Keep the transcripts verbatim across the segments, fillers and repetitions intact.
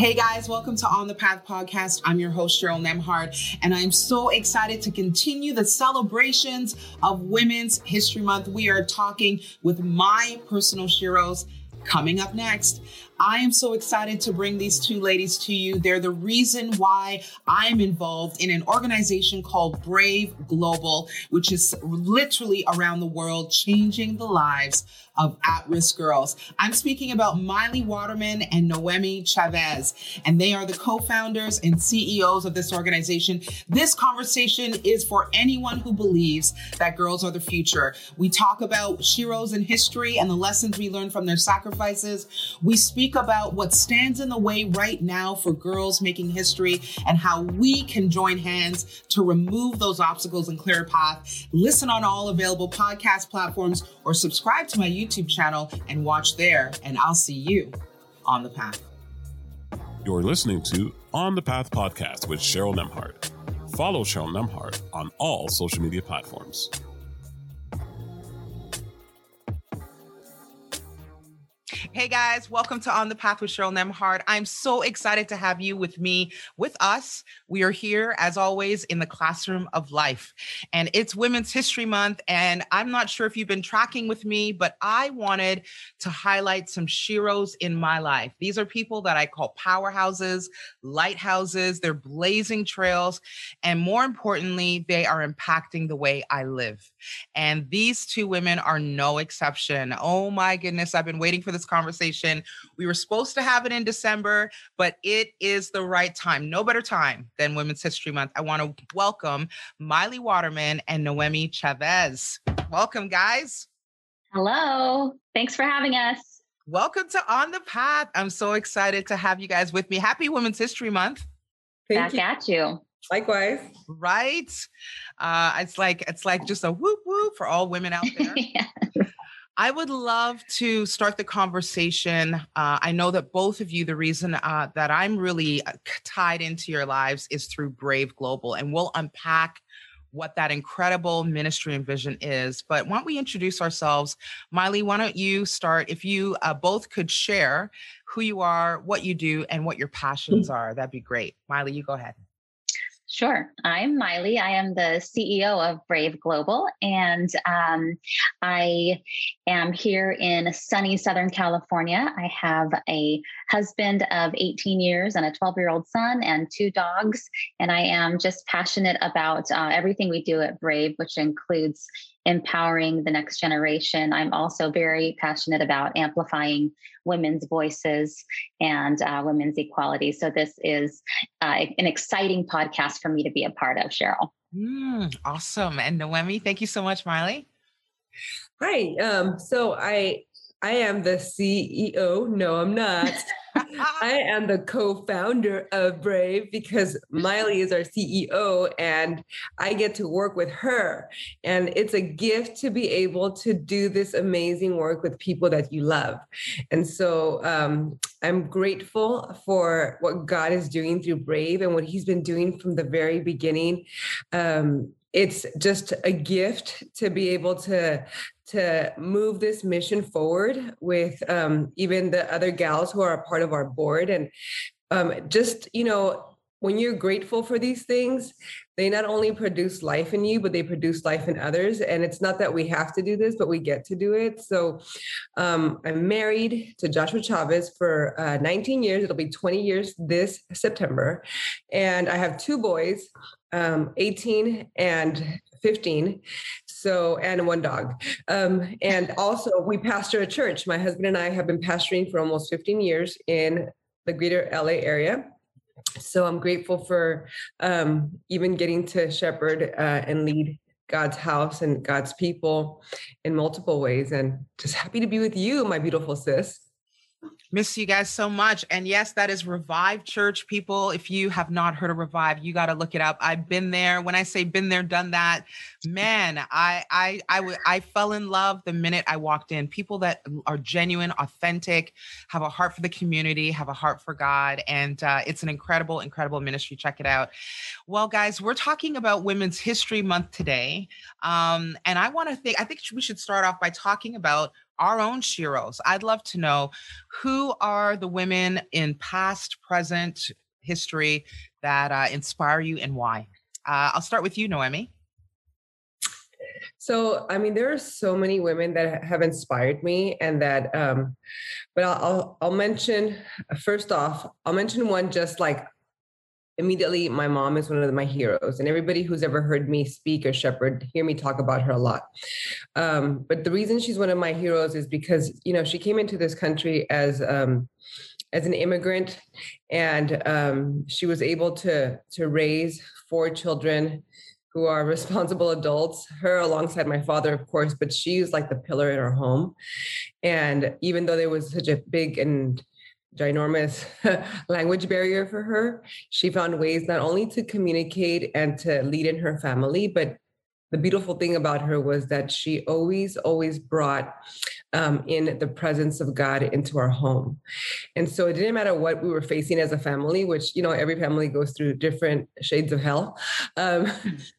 Hey guys, welcome to On the Path podcast. I'm your host, Cheryl Nembhard, and I'm so excited to continue the celebrations of Women's History Month. We are talking with my personal heroes coming up next. I am so excited to bring these two ladies to you. They're the reason why I'm involved in an organization called Brave Global, which is literally around the world changing the lives of at-risk girls. I'm speaking about Miley Waterman and Noemi Chavez, and they are the co-founders and C E Os of this organization. This conversation is for anyone who believes that girls are the future. We talk about heroes in history and the lessons we learn from their sacrifices. We speak about what stands in the way right now for girls making history and how we can join hands to remove those obstacles and clear a path. Listen on all available podcast platforms or subscribe to my YouTube channel and watch there. And I'll see you on the path. You're listening to On the Path podcast with Cheryl Nembhard. Follow Cheryl Nembhard on all social media platforms. Hey guys, welcome to On the Path with Cheryl Nembhard. I'm so excited to have you with me, with us. We are here, as always, in the classroom of life. And it's Women's History Month, and I'm not sure if you've been tracking with me, but I wanted to highlight some sheroes in my life. These are people that I call powerhouses, lighthouses. They're blazing trails, and more importantly, they are impacting the way I live. And these two women are no exception. Oh my goodness, I've been waiting for this conversation. Conversation. We were supposed to have it in December, but it is the right time. No better time than Women's History Month. I want to welcome Miley Waterman and Noemi Chavez. Welcome, guys. Hello. Thanks for having us. Welcome to On the Path. I'm so excited to have you guys with me. Happy Women's History Month. Thank Back you. at you. Likewise. Right. Uh, it's like it's like just a whoop whoop for all women out there. Yeah. I would love to start the conversation. Uh, I know that both of you, the reason uh, that I'm really tied into your lives is through Brave Global, and we'll unpack what that incredible ministry and vision is. But why don't we introduce ourselves? Miley, why don't you start? If you uh, both could share who you are, what you do, and what your passions are, that'd be great. Miley, you go ahead. Sure. I'm Miley. I am the C E O of Brave Global, and um, I am here in sunny Southern California. I have a husband of eighteen years and a twelve-year-old son and two dogs, and I am just passionate about uh, everything we do at Brave, which includes empowering the next generation. I'm also very passionate about amplifying women's voices and uh, women's equality. So this is uh, an exciting podcast for me to be a part of, Cheryl. Mm, awesome. And Noemi, thank you so much, Miley. Hi. Um, so I, I am the C E O. No, I'm not. I am the co-founder of Brave because Miley is our C E O and I get to work with her. And it's a gift to be able to do this amazing work with people that you love. And so um, I'm grateful for what God is doing through Brave and what he's been doing from the very beginning. Um, it's just a gift to be able to to move this mission forward with um, even the other gals who are a part of our board. And um, just, you know, when you're grateful for these things, they not only produce life in you, but they produce life in others. And it's not that we have to do this, but we get to do it. So um, I'm married to Joshua Chavez for uh, nineteen years. It'll be twenty years this September. And I have two boys, um, eighteen and fifteen. So, and one dog. Um, and also we pastor a church. My husband and I have been pastoring for almost fifteen years in the greater L A area. So I'm grateful for um, even getting to shepherd uh, and lead God's house and God's people in multiple ways. And just happy to be with you, my beautiful sis. Miss you guys so much. And yes, that is Revive Church, people. If you have not heard of Revive, you got to look it up. I've been there. When I say been there, done that, man, I, I, I, w- I fell in love the minute I walked in. People that are genuine, authentic, have a heart for the community, have a heart for God. And uh, it's an incredible, incredible ministry. Check it out. Well, guys, we're talking about Women's History Month today. Um, and I want to think, I think we should start off by talking about our own Shiros. I'd love to know, who are the women in past, present history that uh, inspire you and why? Uh, I'll start with you, Noemi. So, I mean, there are so many women that have inspired me and that, um, but I'll, I'll, I'll mention, first off, I'll mention one just like immediately. My mom is one of my heroes, and everybody who's ever heard me speak or shepherd, hear me talk about her a lot. Um, but the reason she's one of my heroes is because, you know, she came into this country as, um, as an immigrant, and um, she was able to, to raise four children who are responsible adults, her alongside my father, of course, but she's like the pillar in our home. And even though there was such a big and ginormous language barrier for her, she found ways not only to communicate and to lead in her family, but the beautiful thing about her was that she always, always brought um, in the presence of God into our home. And so it didn't matter what we were facing as a family, which, you know, every family goes through different shades of hell. Um,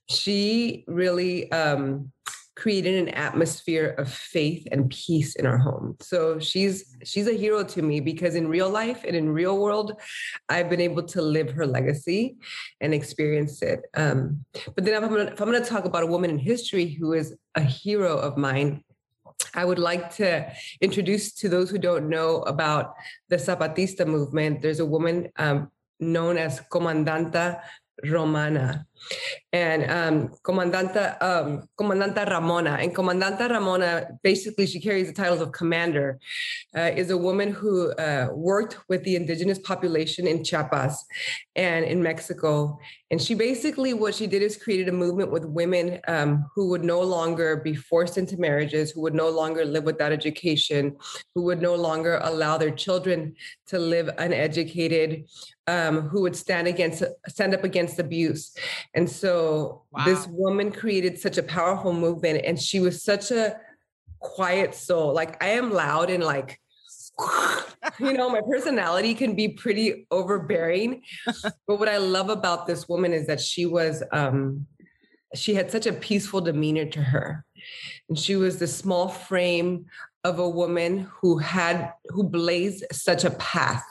she really um, created an atmosphere of faith and peace in our home. So she's, she's a hero to me because in real life and in real world, I've been able to live her legacy and experience it. Um, but then if I'm, gonna, if I'm going to talk about a woman in history who is a hero of mine, I would like to introduce to those who don't know about the Zapatista movement. There's a woman um, known as Comandanta Ramona, and um, Comandanta um, Comandanta Ramona, and Comandanta Ramona, basically she carries the titles of commander, uh, is a woman who uh, worked with the indigenous population in Chiapas and in Mexico. And she basically, what she did is created a movement with women um, who would no longer be forced into marriages, who would no longer live without education, who would no longer allow their children to live uneducated, um, who would stand against, stand up against abuse. And so wow. This woman created such a powerful movement, and she was such a quiet soul. Like, I am loud and like, you know, my personality can be pretty overbearing, but what I love about this woman is that she was, um, she had such a peaceful demeanor to her. And she was the small frame of a woman who had, who blazed such a path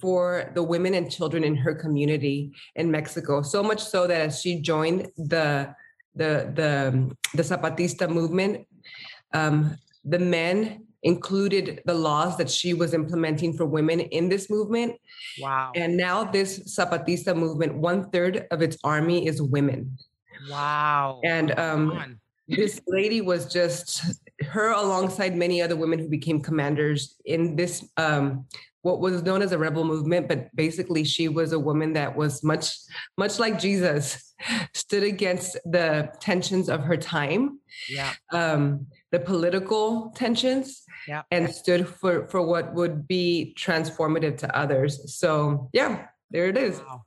for the women and children in her community in Mexico. So much so that as she joined the the the, the Zapatista movement, um, the men included the laws that she was implementing for women in this movement. Wow. And now this Zapatista movement, one third of its army is women. Wow. And um, this lady was just, her alongside many other women who became commanders in this um what was known as a rebel movement, but basically she was a woman that was much, much like Jesus, stood against the tensions of her time, yeah. um, the political tensions, yeah. and stood for, for what would be transformative to others. So yeah, there it is. Wow.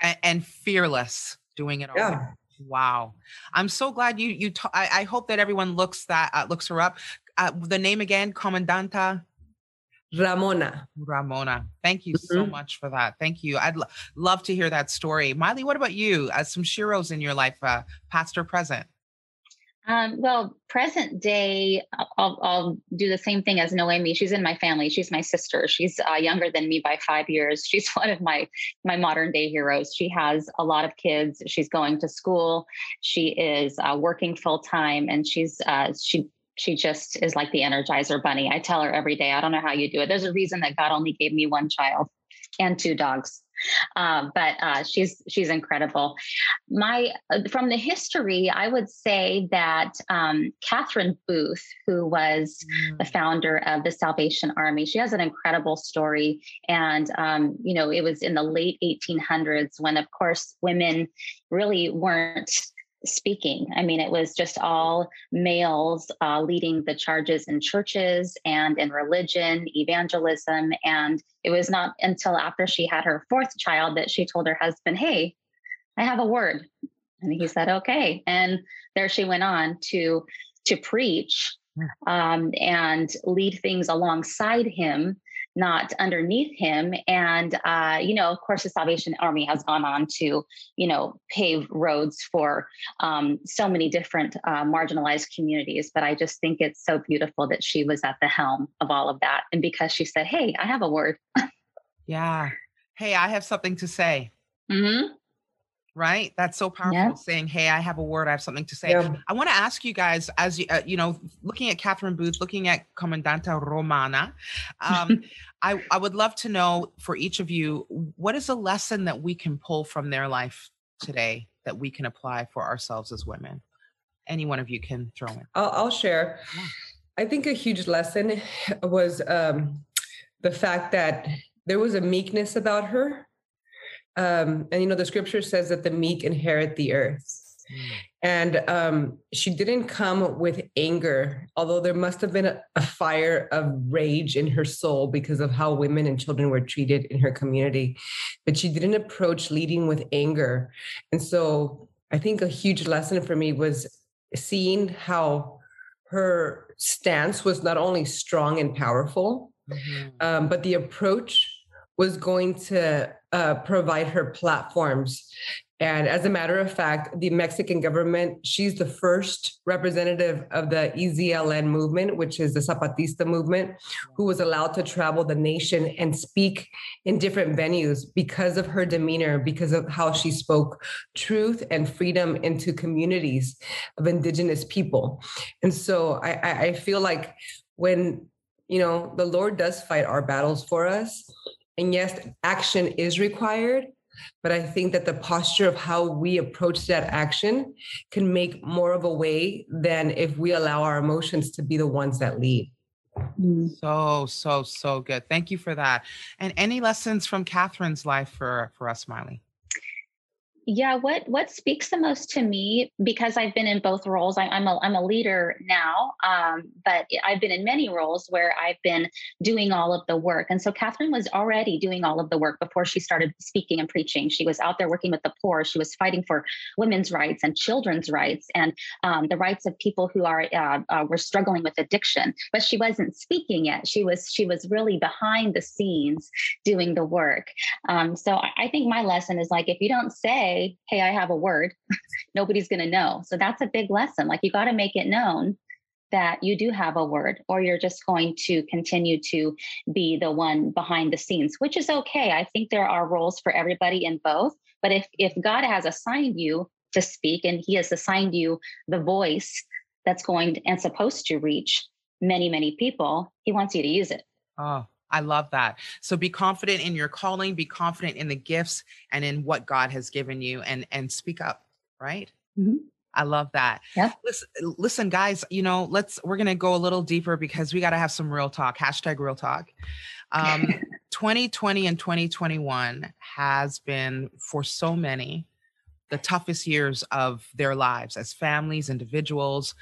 And, and fearless, doing it all. Yeah. Wow. I'm so glad you, you, ta- I, I hope that everyone looks that, uh, looks her up. Uh, the name again, Comandanta Ramona. Ramona. Thank you mm-hmm. so much for that. Thank you. I'd lo- love to hear that story. Miley, what about you? Uh, some Shiros in your life, uh, past or present? Um, well, present day, I'll, I'll do the same thing as Noemi. She's in my family. She's my sister. She's uh, younger than me by five years. She's one of my, my modern day heroes. She has a lot of kids. She's going to school. She is uh, working full time, and she's, uh, she, She just is like the Energizer bunny. I tell her every day, I don't know how you do it. There's a reason that God only gave me one child and two dogs. Um, but uh, she's she's incredible. My from the history, I would say that um, Catherine Booth, who was mm. the founder of the Salvation Army, she has an incredible story. And um, you know, it was in the late eighteen hundreds when, of course, women really weren't speaking. I mean, it was just all males uh, leading the charges in churches and in religion, evangelism. And it was not until after she had her fourth child that she told her husband, "Hey, I have a word." And he said, "Okay." And there she went on to, to preach um, and lead things alongside him not underneath him. And, uh, you know, of course, the Salvation Army has gone on to, you know, pave roads for um, so many different uh, marginalized communities. But I just think it's so beautiful that she was at the helm of all of that. And because she said, hey, I have a word. Yeah. Hey, I have something to say. Mm-hmm. Right. That's so powerful. Yeah. Saying, hey, I have a word. I have something to say. Yeah. I want to ask you guys, as you, uh, you know, looking at Catherine Booth, looking at Comandanta Ramona, um, I, I would love to know for each of you, what is a lesson that we can pull from their life today that we can apply for ourselves as women? Any one of you can throw in. I'll, I'll share. Yeah. I think a huge lesson was um, the fact that there was a meekness about her. Um, and, you know, the scripture says that the meek inherit the earth. And um, she didn't come with anger, although there must have been a, a fire of rage in her soul because of how women and children were treated in her community. But she didn't approach leading with anger. And so I think a huge lesson for me was seeing how her stance was not only strong and powerful, mm-hmm. um, but the approach was going to uh, provide her platforms. And as a matter of fact, the Mexican government, she's the first representative of the E Z L N movement, which is the Zapatista movement, who was allowed to travel the nation and speak in different venues because of her demeanor, because of how she spoke truth and freedom into communities of indigenous people. And so I, I, I feel like when, you know, the Lord does fight our battles for us, and yes, action is required, but I think that the posture of how we approach that action can make more of a way than if we allow our emotions to be the ones that lead. So, so, so good. Thank you for that. And any lessons from Catherine's life for, for us, Miley? Yeah, what what speaks the most to me, because I've been in both roles. I, I'm a I'm a leader now, um, but I've been in many roles where I've been doing all of the work. And so Catherine was already doing all of the work before she started speaking and preaching. She was out there working with the poor. She was fighting for women's rights and children's rights and um, the rights of people who are uh, uh, were struggling with addiction. But she wasn't speaking yet. She was she was really behind the scenes doing the work. Um, so I, I think my lesson is, like, if you don't say, hey, I have a word, nobody's going to know. So that's a big lesson. Like, you got to make it known that you do have a word, or you're just going to continue to be the one behind the scenes, which is okay. I think there are roles for everybody in both. But if, if God has assigned you to speak, and he has assigned you the voice that's going to, and supposed to reach many, many people, he wants you to use it. Oh, I love that. So be confident in your calling, be confident in the gifts and in what God has given you, and, and speak up. Right. Mm-hmm. I love that. Yeah. Listen, listen, guys, you know, let's, we're going to go a little deeper because we got to have some real talk, hashtag real talk. Um, twenty twenty and twenty twenty-one has been for so many the toughest years of their lives as families, individuals,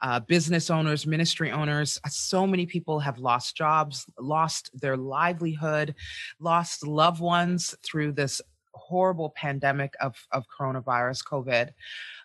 uh, business owners, ministry owners. So many people have lost jobs, lost their livelihood, lost loved ones through this horrible pandemic of, of coronavirus, COVID.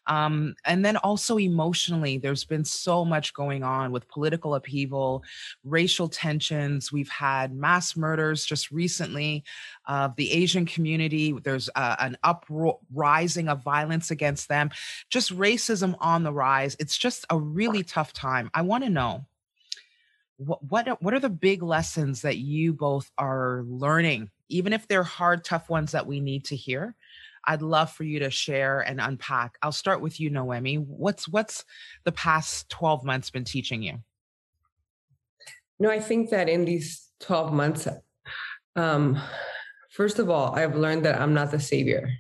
Um, and then also emotionally, there's been so much going on with political upheaval, racial tensions. We've had mass murders just recently of the Asian community. There's uh, an uprising of violence against them, just racism on the rise. It's just a really tough time. I want to know, what, what, what are the big lessons that you both are learning, even if they're hard, tough ones that we need to hear? I'd love for you to share and unpack. I'll start with you, Noemi. What's what's the past twelve months been teaching you? No, I think that in these twelve months, um, first of all, I've learned that I'm not the savior.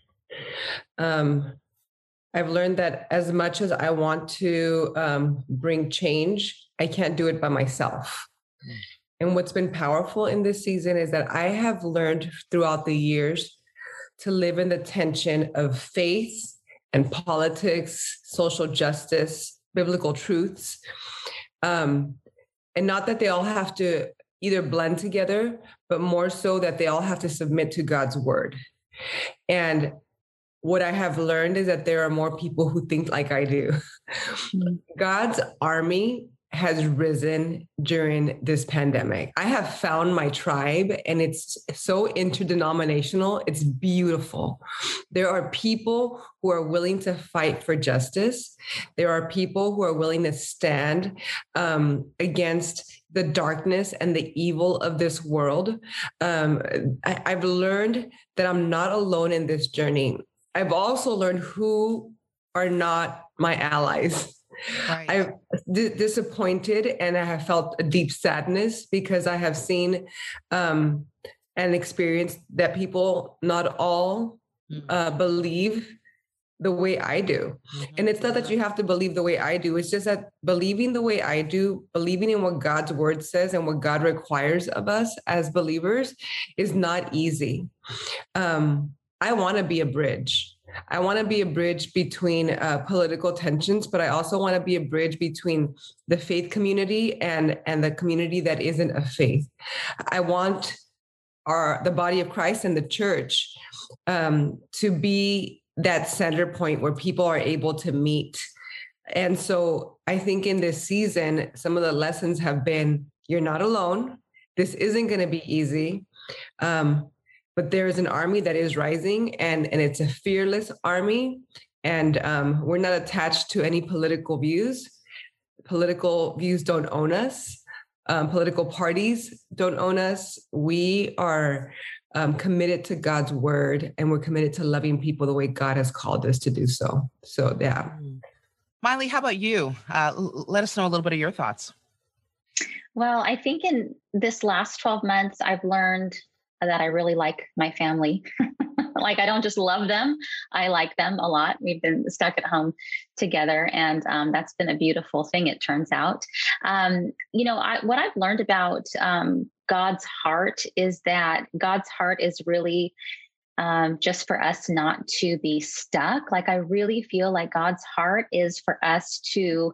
Um, I've learned that as much as I want to um, bring change, I can't do it by myself. Mm. And what's been powerful in this season is that I have learned throughout the years to live in the tension of faith and politics, social justice, biblical truths. Um, and not that they all have to either blend together, but more so that they all have to submit to God's word. And what I have learned is that there are more people who think like I do. God's army has risen during this pandemic. I have found my tribe, and it's so interdenominational. It's beautiful. There are people who are willing to fight for justice. There are people who are willing to stand um, against the darkness and the evil of this world. Um, I, I've learned that I'm not alone in this journey. I've also learned who are not my allies. Right. I'm d- disappointed, and I have felt a deep sadness because I have seen um, and experienced that people, not all, uh, believe the way I do. Mm-hmm. And it's not that you have to believe the way I do. It's just that believing the way I do, believing in what God's word says and what God requires of us as believers is not easy. Um, I want to be a bridge. I want to be a bridge between uh, political tensions, but I also want to be a bridge between the faith community and, and the community that isn't a faith. I want our the body of Christ and the church um, to be that center point where people are able to meet. And so I think in this season, some of the lessons have been, you're not alone. This isn't going to be easy. Um, But there is an army that is rising, and, and it's a fearless army. And um, we're not attached to any political views. Political views don't own us. Um, political parties don't own us. We are um, committed to God's word, and we're committed to loving people the way God has called us to do so. So, yeah. Miley, how about you? Uh, l- let us know a little bit of your thoughts. Well, I think in this last twelve months, I've learned that I really like my family. Like, I don't just love them. I like them a lot. We've been stuck at home together, and um, that's been a beautiful thing, it turns out. Um, you know, I, what I've learned about um, God's heart is that God's heart is really um, just for us not to be stuck. Like, I really feel like God's heart is for us to,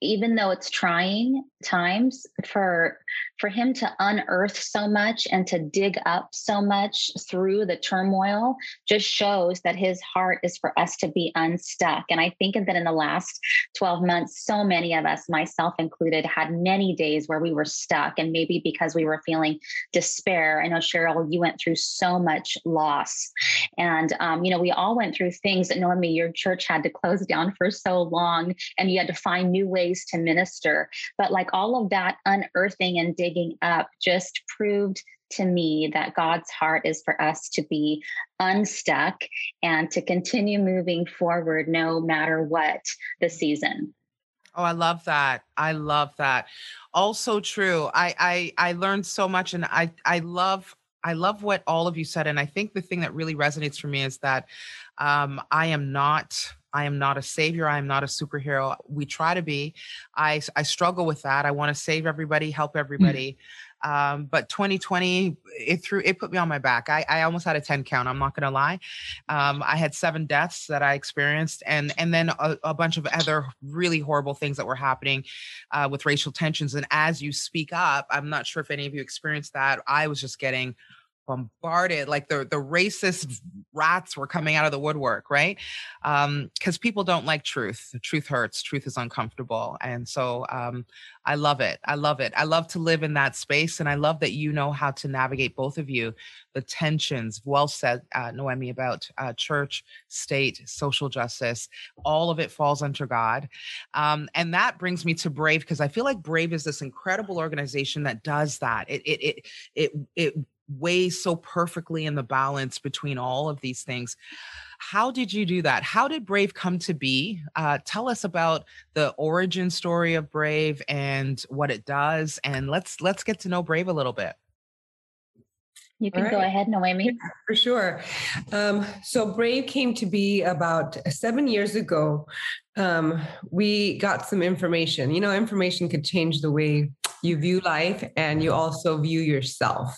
even though it's trying times, for for him to unearth so much and to dig up so much through the turmoil, just shows that his heart is for us to be unstuck. And I think that in the last twelve months, so many of us, myself included, had many days where we were stuck, and maybe because we were feeling despair. I know, Cheryl, you went through so much loss, and, um, you know, we all went through things that, Noemi, your church had to close down for so long, and you had to find new ways to minister. But like all of that unearthing and digging up just proved to me that God's heart is for us to be unstuck and to continue moving forward no matter what the season. Oh, I love that. I love that. Also true. I I, I learned so much, and I I love I love what all of you said. And I think the thing that really resonates for me is that um, I am not I am not a savior. I am not a superhero. We try to be. I, I struggle with that. I want to save everybody, help everybody. Mm-hmm. Um, but twenty twenty, it threw, it put me on my back. I, I almost had a ten count. I'm not going to lie. Um, I had seven deaths that I experienced, and, and then a, a bunch of other really horrible things that were happening uh, with racial tensions. And as you speak up, I'm not sure if any of you experienced that. I was just getting bombarded, like the the racist rats were coming out of the woodwork, right? Um, because people don't like truth. Truth hurts. Truth is uncomfortable. And so um, I love it. I love it. I love to live in that space. And I love that you know how to navigate, both of you, the tensions. Well said, uh, Noemi, about uh, church, state, social justice. All of it falls under God. Um, and that brings me to Brave, because I feel like Brave is this incredible organization that does that. It it it it it weighs so perfectly in the balance between all of these things. How did you do that? How did Brave come to be? Uh, tell us about the origin story of Brave and what it does. And let's, let's get to know Brave a little bit. You can right. go ahead, Noemi. Yeah, for sure. Um, so Brave came to be about seven years ago. Um, we got some information. You know, information could change the way you view life, and you also view yourself.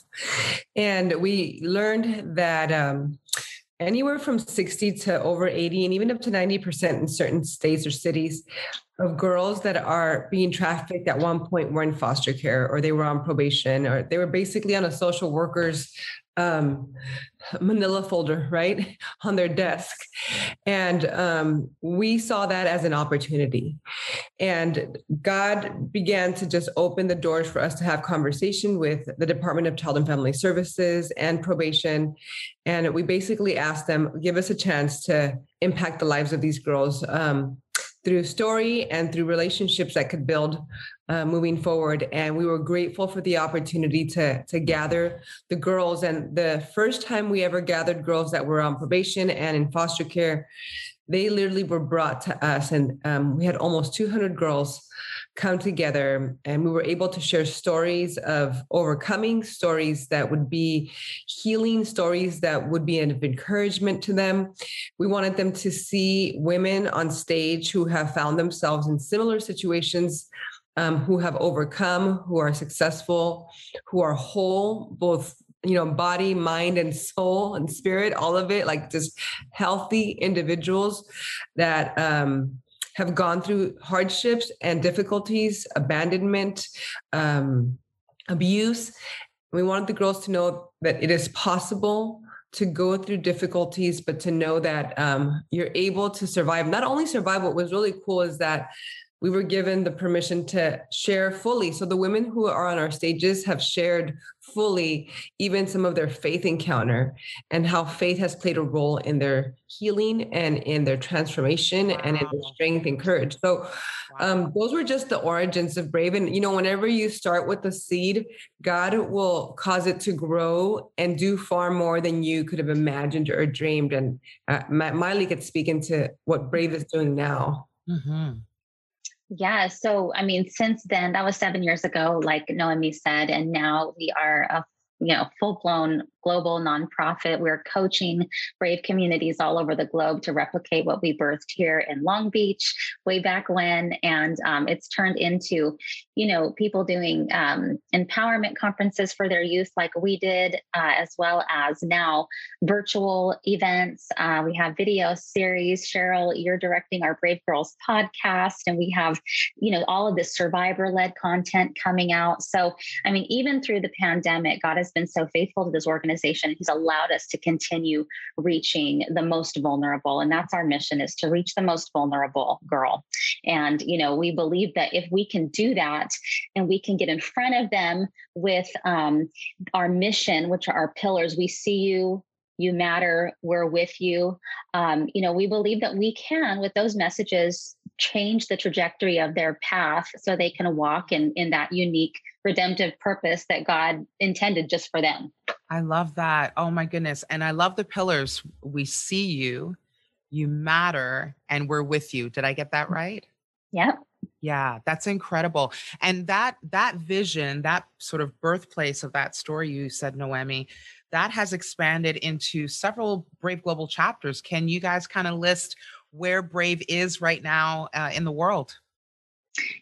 And we learned that um, anywhere from sixty to over eighty, and even up to ninety percent in certain states or cities, of girls that are being trafficked at one point were in foster care, or they were on probation, or they were basically on a social worker's um, manila folder, right, on their desk. And um, we saw that as an opportunity. And God began to just open the doors for us to have conversation with the Department of Child and Family Services and probation. And we basically asked them, give us a chance to impact the lives of these girls um, through story and through relationships that could build uh, moving forward. And we were grateful for the opportunity to, to gather the girls. And the first time we ever gathered girls that were on probation and in foster care, they literally were brought to us. And um, we had almost two hundred girls come together, and we were able to share stories of overcoming, stories that would be healing, stories that would be an encouragement to them. We wanted them to see women on stage who have found themselves in similar situations, um, who have overcome, who are successful, who are whole, both, you know, body, mind, and soul and spirit, all of it, like just healthy individuals that, um, have gone through hardships and difficulties, abandonment, um, abuse. We wanted the girls to know that it is possible to go through difficulties, but to know that um, you're able to survive. Not only survive, what was really cool is that we were given the permission to share fully. So the women who are on our stages have shared fully even some of their faith encounter and how faith has played a role in their healing and in their transformation. Wow. And in their strength and courage. So um, those were just the origins of Brave. And, you know, whenever you start with the seed, God will cause it to grow and do far more than you could have imagined or dreamed. And uh, Miley could speak into what Brave is doing now. Mm-hmm. Yeah. So, I mean, since then, that was seven years ago, like Noemi said, and now we are a, you know, full-blown global nonprofit. We're coaching Brave communities all over the globe to replicate what we birthed here in Long Beach way back when. And um, it's turned into, you know, people doing um, empowerment conferences for their youth like we did, uh, as well as now virtual events. Uh, we have video series. Cheryl, you're directing our Brave Girls podcast, and we have, you know, all of this survivor-led content coming out. So, I mean, even through the pandemic, God has been so faithful to this organization. He's allowed us to continue reaching the most vulnerable. And that's our mission, is to reach the most vulnerable girl. And, you know, we believe that if we can do that, and we can get in front of them with um, our mission, which are our pillars. We see you, you matter, we're with you. Um, you know, we believe that we can, with those messages, change the trajectory of their path so they can walk in, in that unique redemptive purpose that God intended just for them. I love that. Oh my goodness. And I love the pillars. We see you, you matter, and we're with you. Did I get that right? Yeah. Yeah, that's incredible. And that that vision, that sort of birthplace of that story you said, Noemi, that has expanded into several Brave Global chapters. Can you guys kind of list where Brave is right now uh, in the world?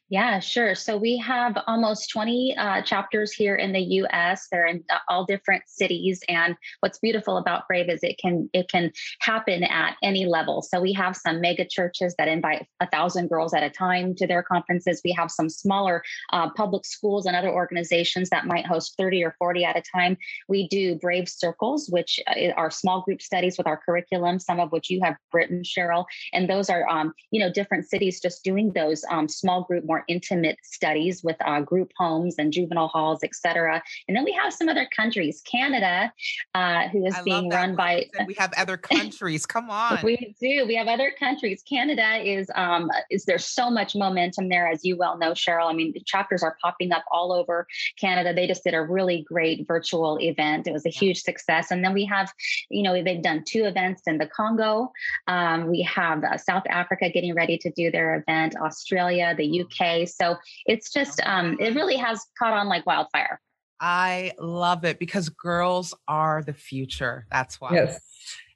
Yeah, sure. So we have almost twenty uh, chapters here in the U S. They're in all different cities. And what's beautiful about Brave is it can it can happen at any level. So we have some mega churches that invite a thousand girls at a time to their conferences. We have some smaller uh, public schools and other organizations that might host thirty or forty at a time. We do Brave Circles, which are small group studies with our curriculum, some of which you have written, Cheryl. And those are, um, you know, different cities just doing those um, small group, more intimate studies with uh, group homes and juvenile halls, et cetera. And then we have some other countries, Canada, uh, who is I being run by... We have other countries. Come on. We do. We have other countries. Canada is, um, is there's so much momentum there, as you well know, Cheryl. I mean, the chapters are popping up all over Canada. They just did a really great virtual event. It was a huge success. And then we have, you know, they've done two events in the Congo. Um, we have uh, South Africa getting ready to do their event, Australia, the U K. So it's just, um, it really has caught on like wildfire. I love it because girls are the future. That's why. Yes.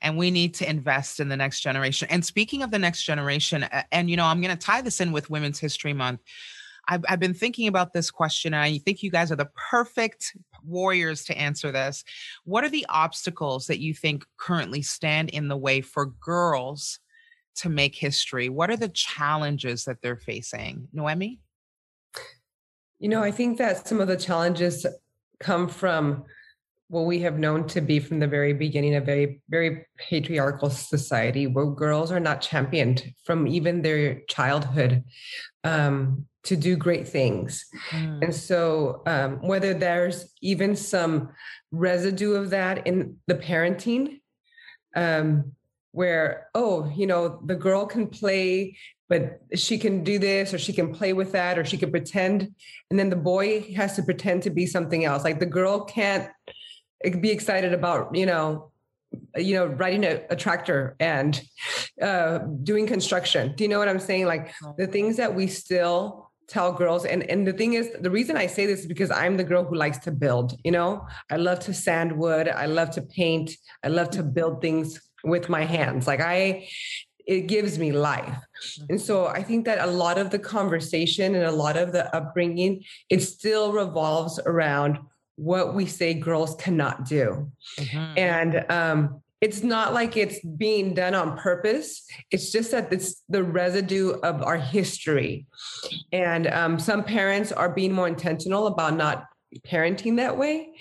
And we need to invest in the next generation. And speaking of the next generation, and, you know, I'm going to tie this in with Women's History Month. I've, I've been thinking about this question, and I think you guys are the perfect warriors to answer this. What are the obstacles that you think currently stand in the way for girls to make history? What are the challenges that they're facing? Noemi? You know, I think that some of the challenges come from what we have known to be from the very beginning, a very, very patriarchal society where girls are not championed from even their childhood um, to do great things. Mm. And so um, whether there's even some residue of that in the parenting, um, where, oh, you know, the girl can play, but she can do this, or she can play with that, or she can pretend. And then the boy has to pretend to be something else. Like the girl can't be excited about, you know, you know, riding a, a tractor and uh, doing construction. Do you know what I'm saying? Like the things that we still tell girls. And, and the thing is, the reason I say this is because I'm the girl who likes to build, you know, I love to sand wood. I love to paint. I love to build things with my hands. Like I, it gives me life. And so I think that a lot of the conversation and a lot of the upbringing, it still revolves around what we say girls cannot do. Mm-hmm. And um, it's not like it's being done on purpose. It's just that it's the residue of our history. And um, some parents are being more intentional about not parenting that way.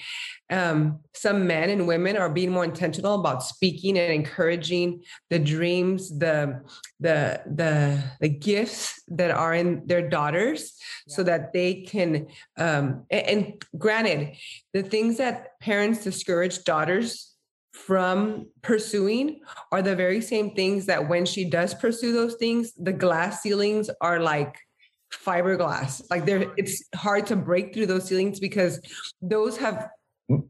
Um, some men and women are being more intentional about speaking and encouraging the dreams, the, the, the, the gifts that are in their daughters, yeah. so that they can, um, and, and granted, the things that parents discourage daughters from pursuing are the very same things that when she does pursue those things, the glass ceilings are like fiberglass. Like there, it's hard to break through those ceilings because those have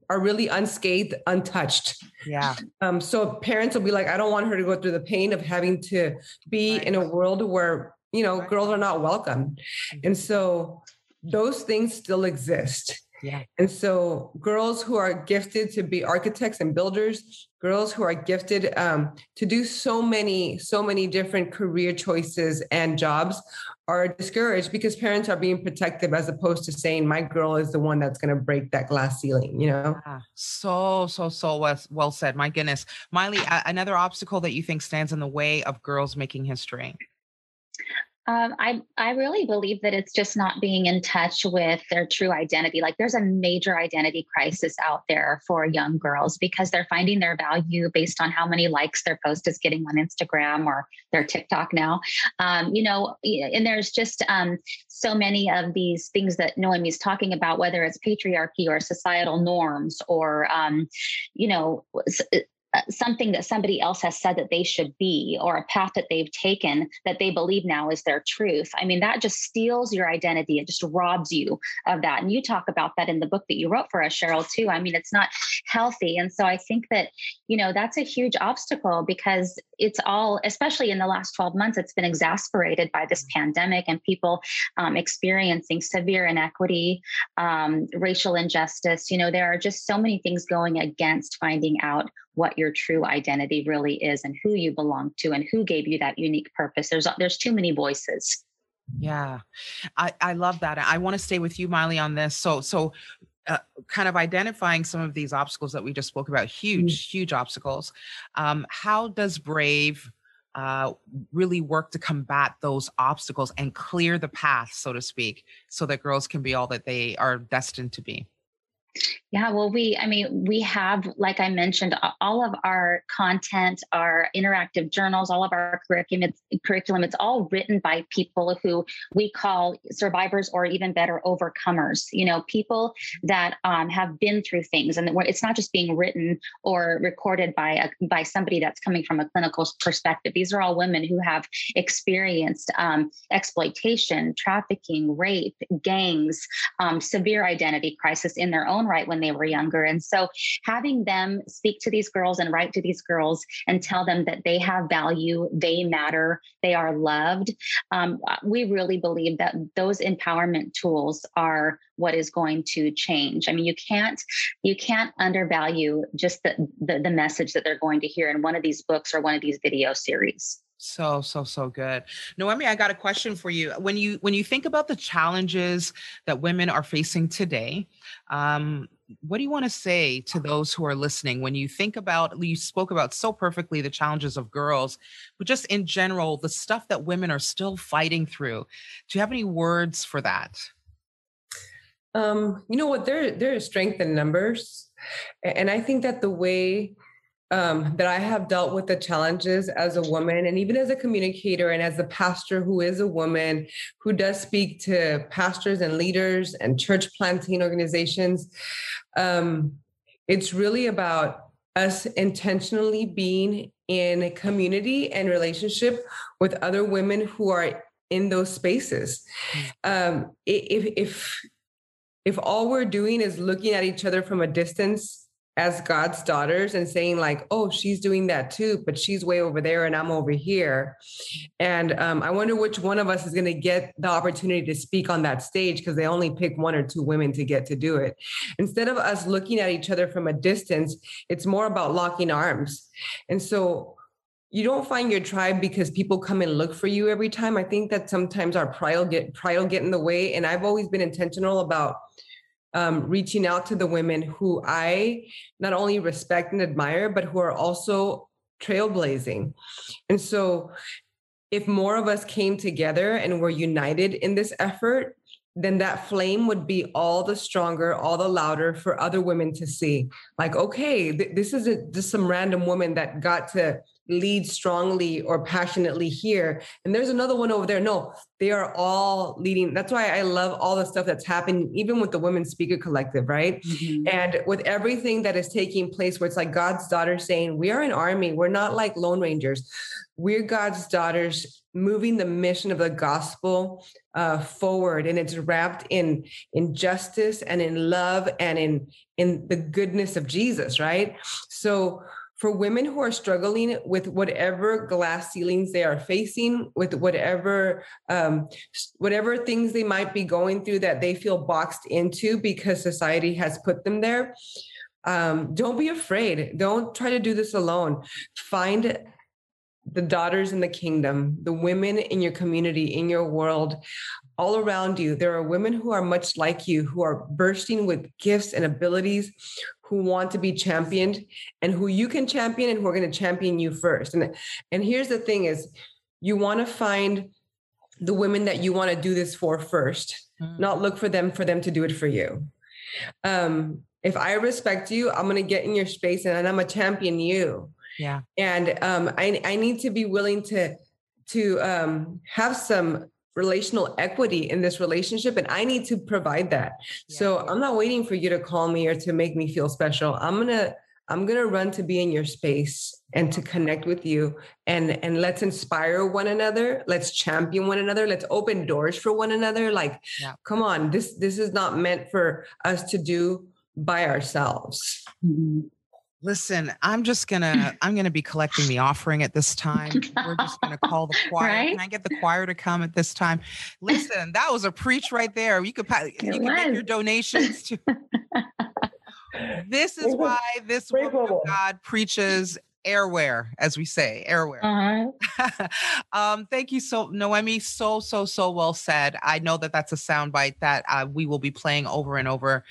are really unscathed, untouched. Yeah. Um, so parents will be like, I don't want her to go through the pain of having to be right. in a world where, you know, right. girls are not welcome. Mm-hmm. And so those things still exist. Yeah. And so girls who are gifted to be architects and builders, girls who are gifted um, to do so many, so many different career choices and jobs are discouraged because parents are being protective as opposed to saying, my girl is the one that's going to break that glass ceiling, you know? Yeah. So, so, so well, well said. My goodness. Miley, a- another obstacle that you think stands in the way of girls making history? Um, I, I really believe that it's just not being in touch with their true identity. Like there's a major identity crisis out there for young girls because they're finding their value based on how many likes their post is getting on Instagram or their TikTok now. Um, you know, and there's just um, so many of these things that Noemi's talking about, whether it's patriarchy or societal norms or, um, you know, s- Uh, something that somebody else has said that they should be, or a path that they've taken that they believe now is their truth. I mean, that just steals your identity. It just robs you of that. And you talk about that in the book that you wrote for us, Cheryl, too. I mean, it's not healthy. And so I think that, you know, that's a huge obstacle because it's all, especially in the last twelve months, it's been exacerbated by this pandemic and people um, experiencing severe inequity, um, racial injustice. You know, there are just so many things going against finding out what your true identity really is and who you belong to and who gave you that unique purpose. There's, there's too many voices. Yeah. I, I love that. I want to stay with you, Miley, on this. So, so uh, kind of identifying some of these obstacles that we just spoke about, huge, mm-hmm. huge obstacles. Um, how does Brave uh, really work to combat those obstacles and clear the path, so to speak, so that girls can be all that they are destined to be? Yeah, well, we, I mean, we have, like I mentioned, all of our content, our interactive journals, all of our curriculum, it's, curriculum, it's all written by people who we call survivors or even better, overcomers, you know, people that um, have been through things. And it's not just being written or recorded by a, by somebody that's coming from a clinical perspective. These are all women who have experienced um, exploitation, trafficking, rape, gangs, um, severe identity crisis in their own right when they were younger. And so having them speak to these girls and write to these girls and tell them that they have value, they matter, they are loved. Um, we really believe that those empowerment tools are what is going to change. I mean, you can't, you can't undervalue just the, the, the message that they're going to hear in one of these books or one of these video series. So, so, so good. Noemi, I got a question for you. When you, when you think about the challenges that women are facing today, um, what do you want to say to those who are listening? When you think about, you spoke about so perfectly the challenges of girls, but just in general, the stuff that women are still fighting through. Do you have any words for that? Um, you know what, there, there is strength in numbers. And I think that the way um, that I have dealt with the challenges as a woman, and even as a communicator and as a pastor who is a woman, who does speak to pastors and leaders and church planting organizations, um, it's really about us intentionally being in a community and relationship with other women who are in those spaces. Um, if, if, if all we're doing is looking at each other from a distance as God's daughters and saying like, oh, she's doing that too, but she's way over there and I'm over here. And um, I wonder which one of us is going to get the opportunity to speak on that stage, because they only pick one or two women to get to do it. Instead of us looking at each other from a distance, it's more about locking arms. And so you don't find your tribe because people come and look for you every time. I think that sometimes our pride will get, pride will get in the way. And I've always been intentional about um, reaching out to the women who I not only respect and admire, but who are also trailblazing. And so if more of us came together and were united in this effort, then that flame would be all the stronger, all the louder for other women to see. Like, okay, th- this is a, just some random woman that got to lead strongly or passionately here. And there's another one over there. No, they are all leading. That's why I love all the stuff that's happened, even with the Women's Speaker Collective, right? Mm-hmm. And with everything that is taking place, where it's like God's daughters saying, we are an army. We're not like Lone Rangers. We're God's daughters moving the mission of the gospel uh, forward. And it's wrapped in, in justice and in love and in, in the goodness of Jesus, right? So for women who are struggling with whatever glass ceilings they are facing, with whatever um, whatever things they might be going through that they feel boxed into because society has put them there, um, don't be afraid. Don't try to do this alone. Find the daughters in the kingdom, the women in your community, in your world, all around you. There are women who are much like you, who are bursting with gifts and abilities, who want to be championed and who you can champion and who are going to champion you first. And, and here's the thing is, you want to find the women that you want to do this for first, mm. not look for them, for them to do it for you. Um, if I respect you, I'm going to get in your space and I'm going to champion you. Yeah. And um, I, I need to be willing to, to um, have some relational equity in this relationship. And I need to provide that. Yeah. So I'm not waiting for you to call me or to make me feel special. I'm going to, I'm going to run to be in your space and to connect with you, and, and let's inspire one another. Let's champion one another. Let's open doors for one another. Like, yeah. come on, this, this is not meant for us to do by ourselves. Mm-hmm. Listen, I'm just going to, I'm going to be collecting the offering at this time. We're just going to call the choir. Right? Can I get the choir to come at this time? Listen, that was a preach right there. You could, it you was. can make your donations to. This is why this woman of God preaches airware, as we say, airware. Uh-huh. um, thank you so, Noemi, so, so, so well said. I know that that's a soundbite that uh, we will be playing over and over.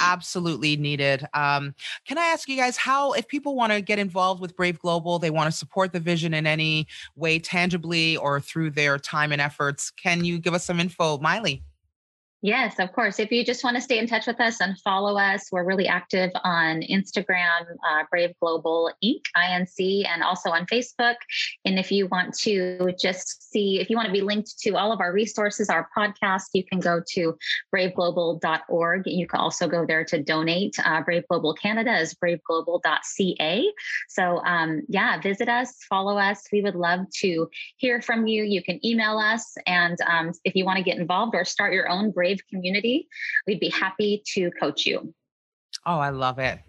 Absolutely needed. Um, can I ask you guys how, if people want to get involved with Brave Global, they want to support the vision in any way, tangibly or through their time and efforts, can you give us some info, Miley? Yes, of course. If you just want to stay in touch with us and follow us, we're really active on Instagram, uh, Brave Global Incorporated, I N C, and also on Facebook. And if you want to just see, if you want to be linked to all of our resources, our podcast, you can go to brave global dot org. You can also go there to donate. Uh, Brave Global Canada is brave global dot c a. So um, yeah, visit us, follow us. We would love to hear from you. You can email us. And um, if you want to get involved or start your own Brave community, we'd be happy to coach you. Oh, I love it.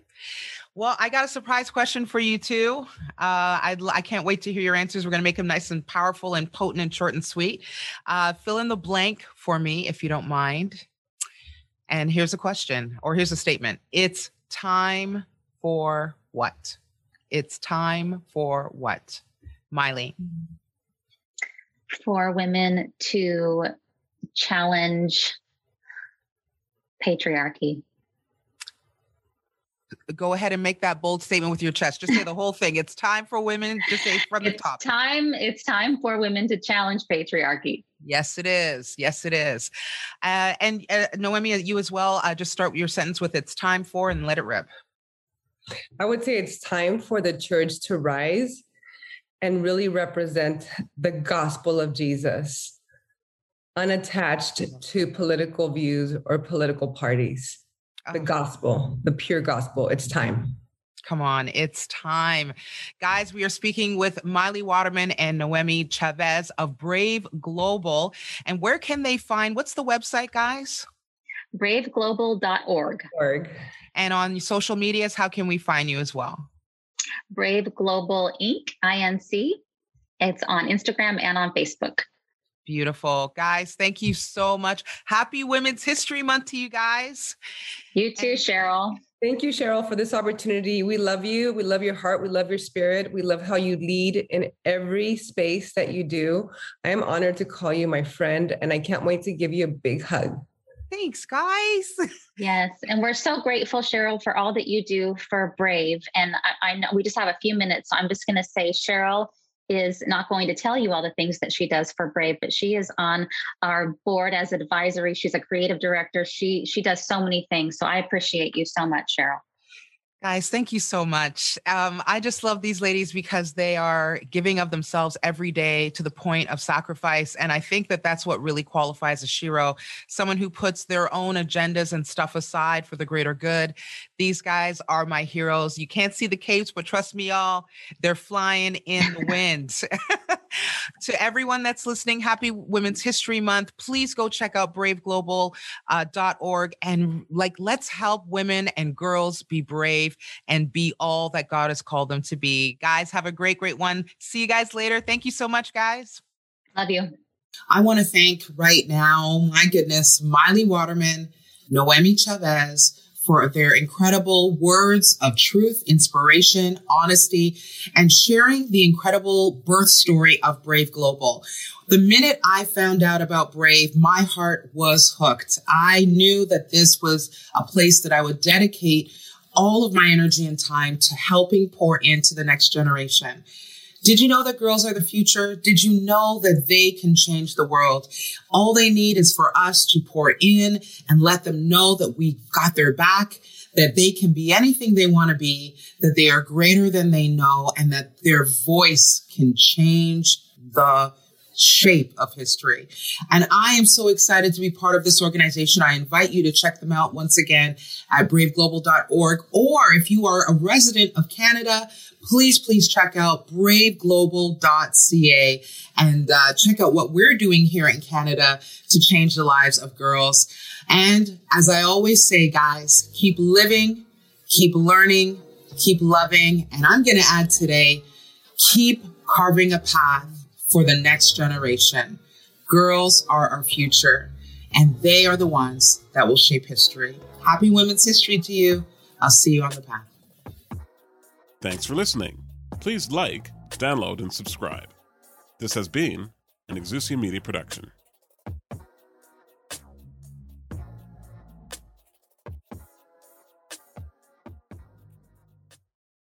Well, I got a surprise question for you too. Uh, I'd, I can't wait to hear your answers. We're going to make them nice and powerful and potent and short and sweet. Uh, fill in the blank for me, if you don't mind. And here's a question, or here's a statement. It's time for what? It's time for what? Miley. For women to challenge patriarchy. Go ahead and make that bold statement with your chest. Just say the whole thing. It's time for women to say from the it's top. Time, it's time for women to challenge patriarchy. Yes, it is. Yes, it is. Uh, and uh, Noemi, you as well, uh, just start your sentence with it's time for and let it rip. I would say it's time for the church to rise and really represent the gospel of Jesus, unattached to political views or political parties. The gospel, the pure gospel. It's time. Come on, it's time. Guys, we are speaking with Miley Waterman and Noemi Chavez of Brave Global. And where can they find, what's the website, guys? brave global dot org. And on social medias, how can we find you as well? Brave Global Incorporated, I N C. It's on Instagram and on Facebook. Beautiful. Guys, thank you so much. Happy Women's History Month to you guys. You too, and- Cheryl. Thank you, Cheryl, for this opportunity. We love you. We love your heart. We love your spirit. We love how you lead in every space that you do. I am honored to call you my friend, and I can't wait to give you a big hug. Thanks, guys. Yes. And we're so grateful, Cheryl, for all that you do for Brave. And I, I know we just have a few minutes, so I'm just going to say, Cheryl is not going to tell you all the things that she does for Brave, but she is on our board as advisory. She's a creative director. She she does so many things. So I appreciate you so much, Cheryl. Guys, thank you so much. Um, I just love these ladies because they are giving of themselves every day to the point of sacrifice. And I think that that's what really qualifies a Shiro, someone who puts their own agendas and stuff aside for the greater good. These guys are my heroes. You can't see the capes, but trust me, y'all, they're flying in the wind. To everyone that's listening, happy Women's History Month. Please go check out brave global dot org uh, and like, let's help women and girls be brave and be all that God has called them to be. Guys, have a great, great one. See you guys later. Thank you so much, guys. Love you. I want to thank right now, my goodness, Miley Waterman, Noemi Chavez, for their incredible words of truth, inspiration, honesty, and sharing the incredible birth story of Brave Global. The minute I found out about Brave, my heart was hooked. I knew that this was a place that I would dedicate all of my energy and time to helping pour into the next generation. Did you know that girls are the future? Did you know that they can change the world? All they need is for us to pour in and let them know that we got their back, that they can be anything they want to be, that they are greater than they know, and that their voice can change the shape of history. And I am so excited to be part of this organization. I invite you to check them out once again at brave global dot org. Or if you are a resident of Canada, please, please check out brave global dot c a and uh, check out what we're doing here in Canada to change the lives of girls. And as I always say, guys, keep living, keep learning, keep loving. And I'm going to add today, keep carving a path for the next generation. Girls are our future, and they are the ones that will shape history. Happy Women's History to you. I'll see you on the path. Thanks for listening. Please like, download, and subscribe. This has been an Exousia Media production.